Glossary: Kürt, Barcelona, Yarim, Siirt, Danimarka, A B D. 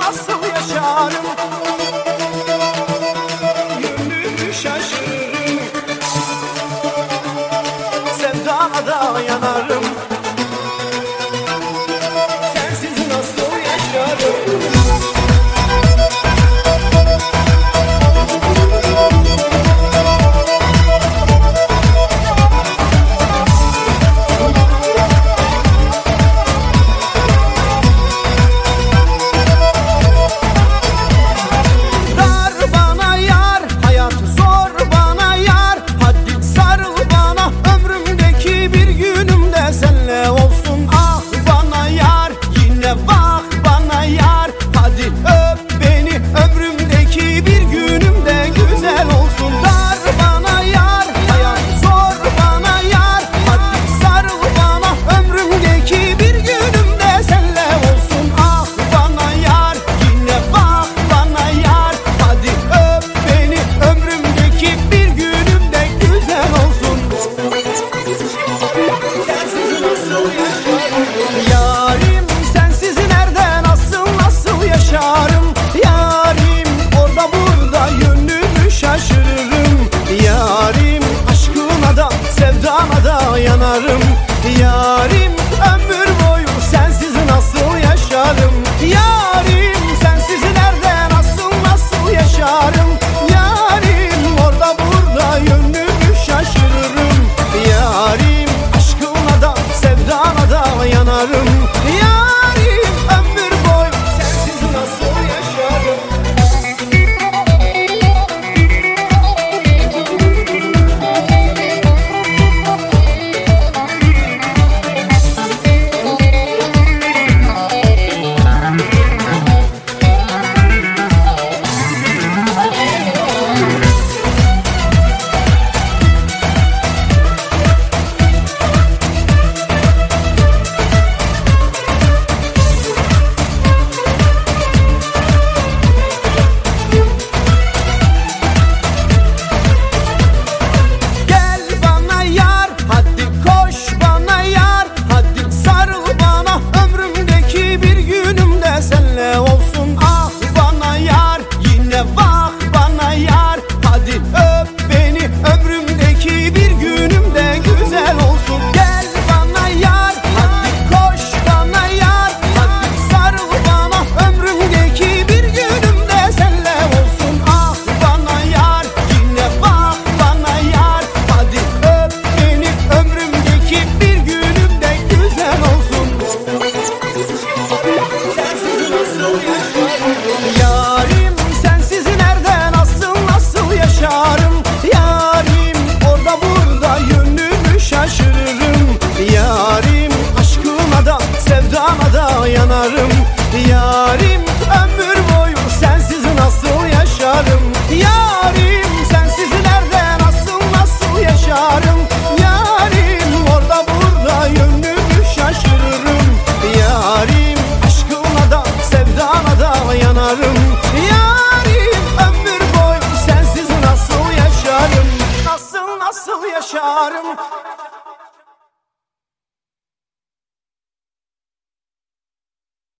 Nasıl yaşarım, gönlümü şaşırırım, sevdana da yanarım. Yarim sensiz nerede nasıl yaşarım? Yarim orada burada yönümü şaşırırım. Yarim aşkına da sevdana da yanarım. Yarim ömür boyu sensiz nasıl yaşarım? Yarim sensiz nerede nasıl yaşarım? Yarim orada burada yönümü şaşırırım. Yarim aşkına da sevdana da yanarım. Yanarım yarim, ömür boyu sensiz nasıl yaşarım? Yarim sensiz nerede nasıl yaşarım? Yarim orada burada yönümü şaşırırım. Yarim aşkına da sevdana da yanarım.